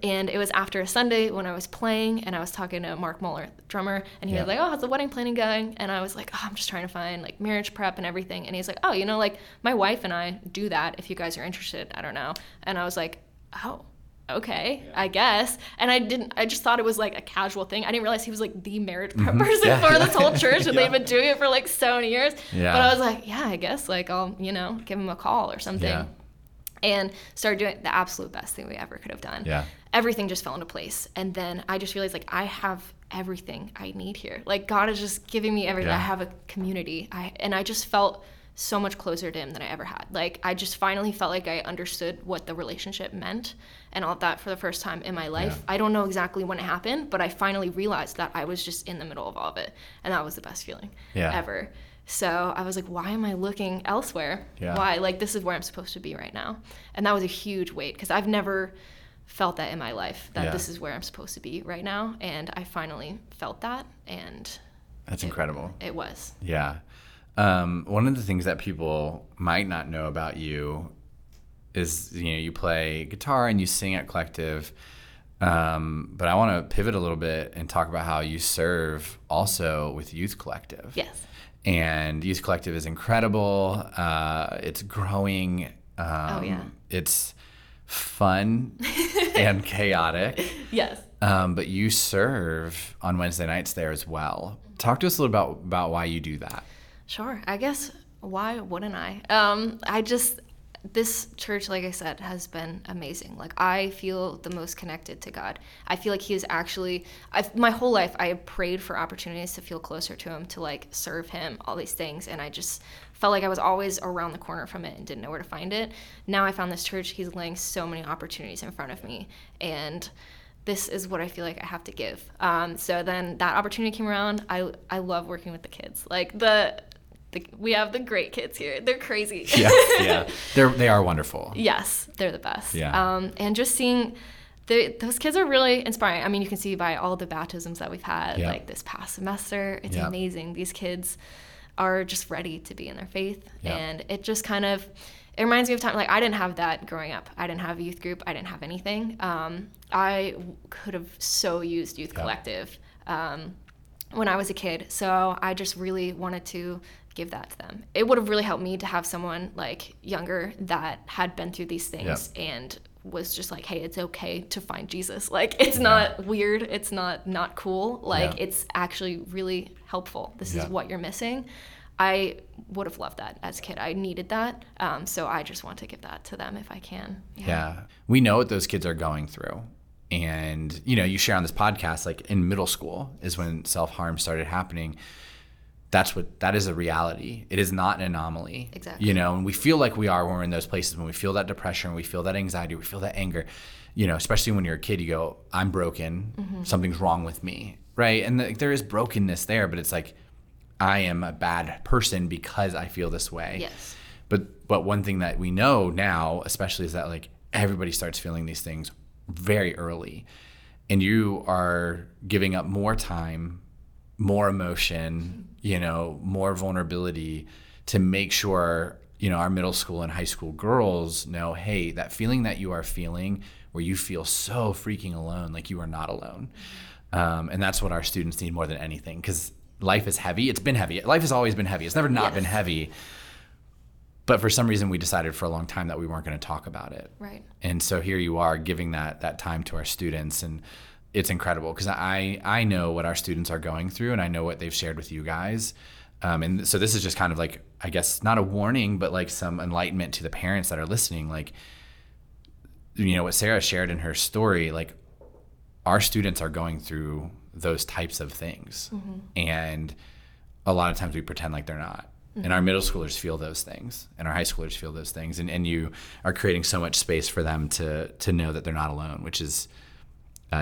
And it was after a Sunday when I was playing and I was talking to Mark Muller, the drummer, and he was like, oh, how's the wedding planning going? And I was like, oh, I'm just trying to find like marriage prep and everything. And he's like, oh, you know, like my wife and I do that if you guys are interested, I don't know. And I was like, oh, okay, I guess. And I just thought it was like a casual thing. I didn't realize he was like the marriage prep person for this whole church, and they've been doing it for like so many years. Yeah. But I was like, yeah, I guess like I'll, you know, give him a call or something. Yeah. And started doing the absolute best thing we ever could have done. Yeah. Everything just fell into place. And then I just realized like I have everything I need here. Like God is just giving me everything. Yeah. I have a community. I just felt so much closer to him than I ever had. Like I just finally felt like I understood what the relationship meant and all of that for the first time in my life. Yeah. I don't know exactly when it happened, but I finally realized that I was just in the middle of all of it. And that was the best feeling ever. So I was like, why am I looking elsewhere? Yeah. Why? Like this is where I'm supposed to be right now. And that was a huge weight because I've never felt that in my life, that this is where I'm supposed to be right now. And I finally felt that. And that's incredible. It was. Yeah. One of the things that people might not know about you is, you know, you play guitar and you sing at Collective. But I want to pivot a little bit and talk about how you serve also with Youth Collective. Yes. And Youth Collective is incredible. It's growing. It's fun and chaotic. Yes. But you serve on Wednesday nights there as well. Talk to us a little about why you do that. Sure. I guess, why wouldn't I? This church, like I said, has been amazing. Like, I feel the most connected to God. I feel like he is actually, my whole life, I have prayed for opportunities to feel closer to him, to like serve him, all these things. And I just felt like I was always around the corner from it and didn't know where to find it. Now I found this church. He's laying so many opportunities in front of me. And this is what I feel like I have to give. So then that opportunity came around. I love working with the kids. Like we have the great kids here. They're crazy. Yeah. They are wonderful. Yes, they're the best. Yeah. And just seeing those kids are really inspiring. I mean, you can see by all the baptisms that we've had like this past semester. It's amazing. These kids are just ready to be in their faith, and it just kind of, it reminds me of time, like I didn't have that growing up. I didn't have a youth group. I didn't have anything. I could have so used Youth Collective when I was a kid. So I just really wanted to give that to them. It would have really helped me to have someone like younger that had been through these things and was just like, hey, it's okay to find Jesus. Like, it's not weird. It's not cool. Like, it's actually really helpful. This is what you're missing. I would have loved that as a kid. I needed that. So I just want to give that to them if I can. Yeah. We know what those kids are going through. And, you know, you share on this podcast, like in middle school is when self-harm started happening. That is a reality. It is not an anomaly. Exactly. You know, and we feel like we are when we're in those places, when we feel that depression, we feel that anxiety, we feel that anger, you know, especially when you're a kid, you go, I'm broken. Mm-hmm. Something's wrong with me. Right. And there is brokenness there, but it's like, I am a bad person because I feel this way. Yes. But one thing that we know now, especially, is that like everybody starts feeling these things very early, and you are giving up more time, more emotion, you know, more vulnerability to make sure, you know, our middle school and high school girls know, hey, that feeling that you are feeling where you feel so freaking alone, like you are not alone. And that's what our students need more than anything, because life is heavy. It's been heavy. Life has always been heavy. It's never not been heavy. But for some reason, we decided for a long time that we weren't going to talk about it. Right. And so here you are giving that time to our students. And it's incredible, because I know what our students are going through, and I know what they've shared with you guys. And so this is just kind of like, I guess, not a warning, but like some enlightenment to the parents that are listening. Like, you know, what Sarah shared in her story, like our students are going through those types of things. Mm-hmm. And a lot of times we pretend like they're not. Mm-hmm. And our middle schoolers feel those things, and our high schoolers feel those things. And you are creating so much space for them to know that they're not alone, which is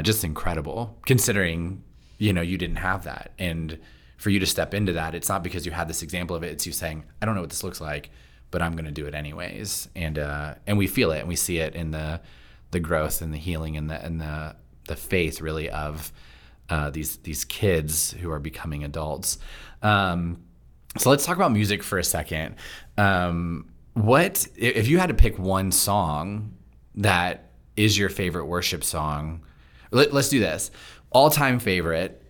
just incredible, considering, you know, you didn't have that. And for you to step into that, it's not because you had this example of it. It's you saying, I don't know what this looks like, but I'm going to do it anyways. And we feel it, and we see it in the growth and the healing and the faith, really, of these kids who are becoming adults. So let's talk about music for a second. What if you had to pick one song that is your favorite worship song? Let's do this: all-time favorite,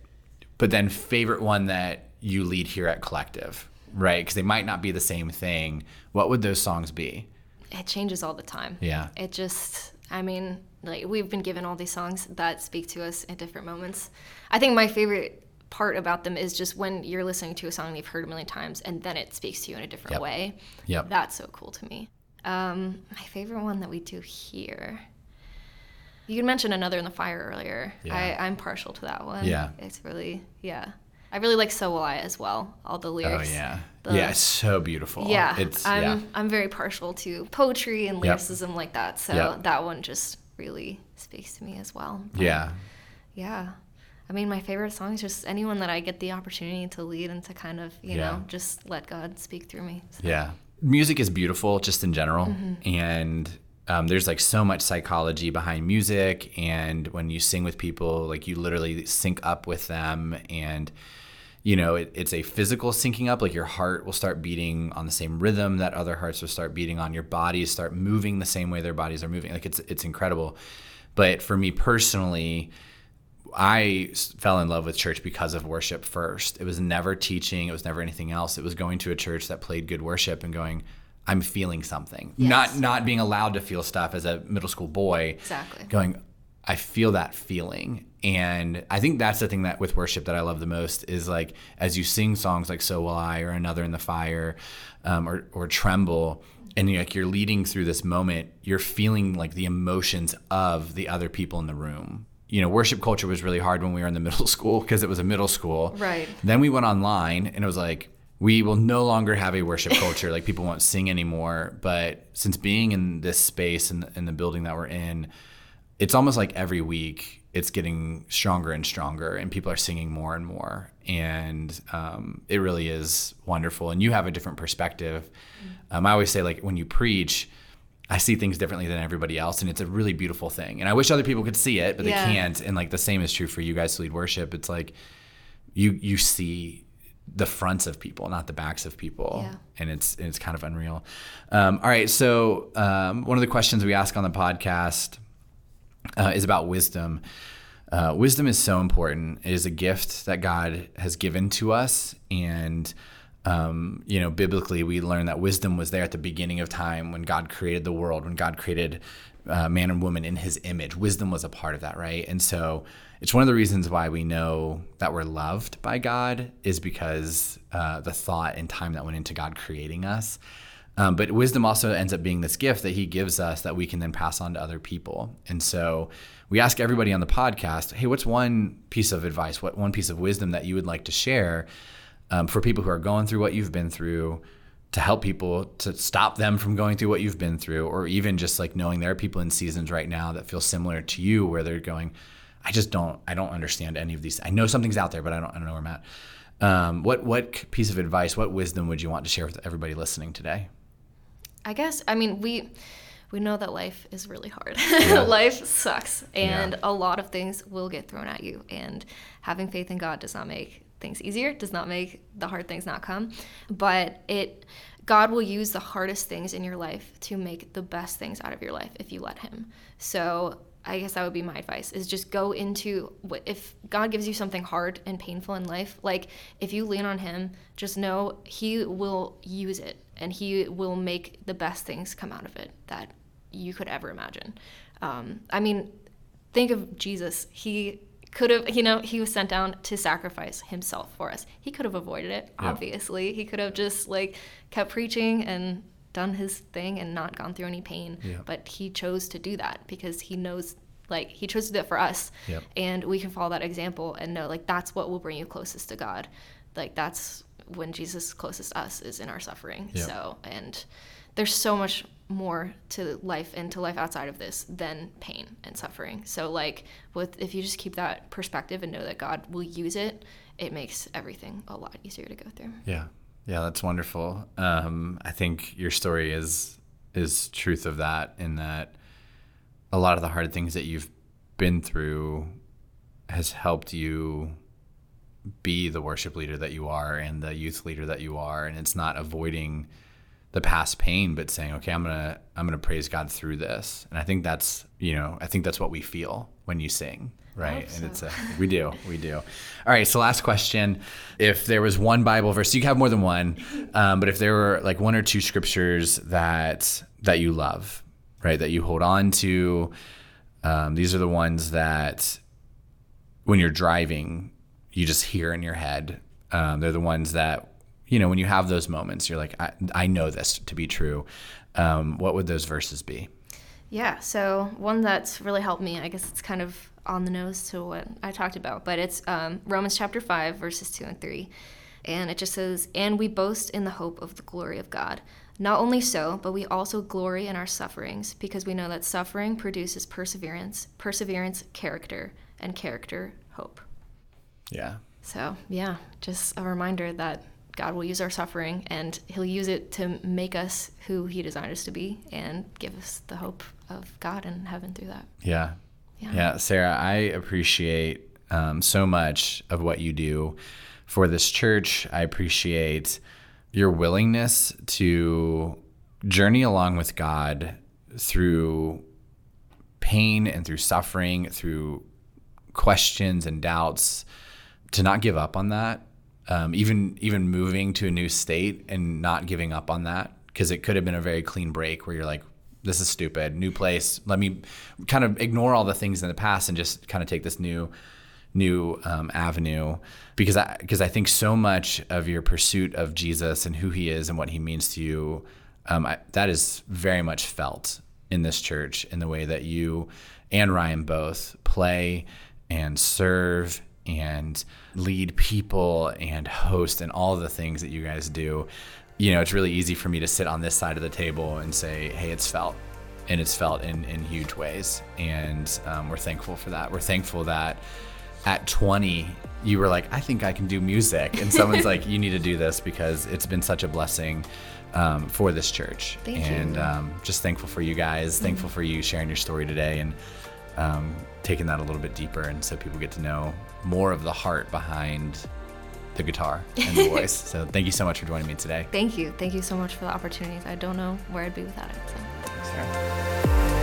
but then favorite one that you lead here at Collective, right? Because they might not be the same thing. What would those songs be? It changes all the time. Yeah. It just, I mean, like, we've been given all these songs that speak to us at different moments. I think my favorite part about them is just when you're listening to a song you've heard a million times and then it speaks to you in a different way. Yep. That's so cool to me. My favorite one that we do here, you mentioned Another in the Fire earlier. Yeah. I'm partial to that one. Yeah. It's really, I really like So Will I as well, all the lyrics. Oh, yeah. It's so beautiful. Yeah. I'm very partial to poetry and lyricism like that, so that one just really speaks to me as well. But, yeah. I mean, my favorite song is just anyone that I get the opportunity to lead and to kind of, you know, just let God speak through me. So. Yeah. Music is beautiful just in general. Mm-hmm. And there's like so much psychology behind music. And when you sing with people, like you literally sync up with them. And, you know, it's a physical syncing up. Like your heart will start beating on the same rhythm that other hearts will start beating on. Your bodies start moving the same way their bodies are moving. Like it's incredible. But for me personally, I fell in love with church because of worship first. It was never teaching. It was never anything else. It was going to a church that played good worship and going, I'm feeling something. Yes. Not being allowed to feel stuff as a middle school boy. Exactly. Going, I feel that feeling. And I think that's the thing that with worship that I love the most is like, as you sing songs like So Will I or Another in the Fire or Tremble, and you're, like, you're leading through this moment, you're feeling like the emotions of the other people in the room. You know, worship culture was really hard when we were in the middle school because it was a middle school. Right. Then we went online and it was like, we will no longer have a worship culture. Like people won't sing anymore. But since being in this space and in the building that we're in, it's almost like every week it's getting stronger and stronger and people are singing more and more. And it really is wonderful. And you have a different perspective. I always say, like, when you preach, I see things differently than everybody else, and it's a really beautiful thing. And I wish other people could see it, but they can't. And like the same is true for you guys to lead worship. It's like you see the fronts of people, not the backs of people, and it's kind of unreal. All right, so one of the questions we ask on the podcast is about wisdom. Wisdom is so important. It is a gift that God has given to us, and You know, biblically, we learn that wisdom was there at the beginning of time when God created the world, when God created man and woman in his image. Wisdom was a part of that, right? And so it's one of the reasons why we know that we're loved by God is because the thought and time that went into God creating us. But wisdom also ends up being this gift that he gives us that we can then pass on to other people. And so we ask everybody on the podcast, hey, what's one piece of advice, what one piece of wisdom that you would like to share for people who are going through what you've been through, to help people, to stop them from going through what you've been through, or even just like knowing there are people in seasons right now that feel similar to you where they're going, I don't understand any of these. I know something's out there, but I don't know where I'm at. What piece of advice, what wisdom would you want to share with everybody listening today? I guess, I mean, we know that life is really hard. Yeah. Life sucks, and yeah. A lot of things will get thrown at you, and having faith in God does not make things easier, does not make the hard things not come, but God will use the hardest things in your life to make the best things out of your life if you let him. So I guess that would be my advice, is just go into, if God gives you something hard and painful in life, like if you lean on him, just know he will use it and he will make the best things come out of it that you could ever imagine. I mean, think of Jesus. He could have, you know, he was sent down to sacrifice himself for us. He could have avoided it, obviously. Yeah. He could have just like kept preaching and done his thing and not gone through any pain, yeah. But he chose to do that because he knows, like, he chose to do it for us, yeah. And we can follow that example and know, like, that's what will bring you closest to God. Like, that's when Jesus is closest to us, is in our suffering, yeah. So, and there's so much more to life and to life outside of this than pain and suffering. So, like, if you just keep that perspective and know that God will use it, it makes everything a lot easier to go through. Yeah. Yeah, that's wonderful. I think your story is truth of that, in that a lot of the hard things that you've been through has helped you be the worship leader that you are and the youth leader that you are. And it's not avoiding the past pain, but saying, okay, I'm gonna praise God through this. And I think that's, you know, I think that's what we feel when you sing. Right. So. And we do. All right. So last question, if there was one Bible verse, you have more than one, but if there were like one or two scriptures that you love, right, that you hold on to, these are the ones that when you're driving, you just hear in your head. They're the ones that, you know, when you have those moments, you're like, I know this to be true. What would those verses be? Yeah. So one that's really helped me, I guess it's kind of on the nose to what I talked about, but it's Romans chapter 5, verses 2 and 3. And it just says, "And we boast in the hope of the glory of God. Not only so, but we also glory in our sufferings, because we know that suffering produces perseverance, perseverance, character, and character, hope." Yeah. So yeah, just a reminder that God will use our suffering, and he'll use it to make us who he designed us to be and give us the hope of God and heaven through that. Yeah. Yeah, Sarah, I appreciate so much of what you do for this church. I appreciate your willingness to journey along with God through pain and through suffering, through questions and doubts, to not give up on that, even moving to a new state and not giving up on that, because it could have been a very clean break where you're like, this is stupid, new place. Let me kind of ignore all the things in the past and just kind of take this new avenue. Because I think so much of your pursuit of Jesus and who he is and what he means to you, that is very much felt in this church, in the way that you and Ryan both play and serve and lead people and host and all the things that you guys do. You know, it's really easy for me to sit on this side of the table and say, hey, it's felt. And it's felt in huge ways. And we're thankful for that. We're thankful that at 20, you were like, I think I can do music. And someone's like, you need to do this, because it's been such a blessing for this church. Thank you. Just thankful for you guys, thankful for you sharing your story today and taking that a little bit deeper. And so people get to know more of the heart behind the guitar and the voice. So thank you so much for joining me today. Thank you so much for the opportunities. I don't know where I'd be without it. So. Sarah.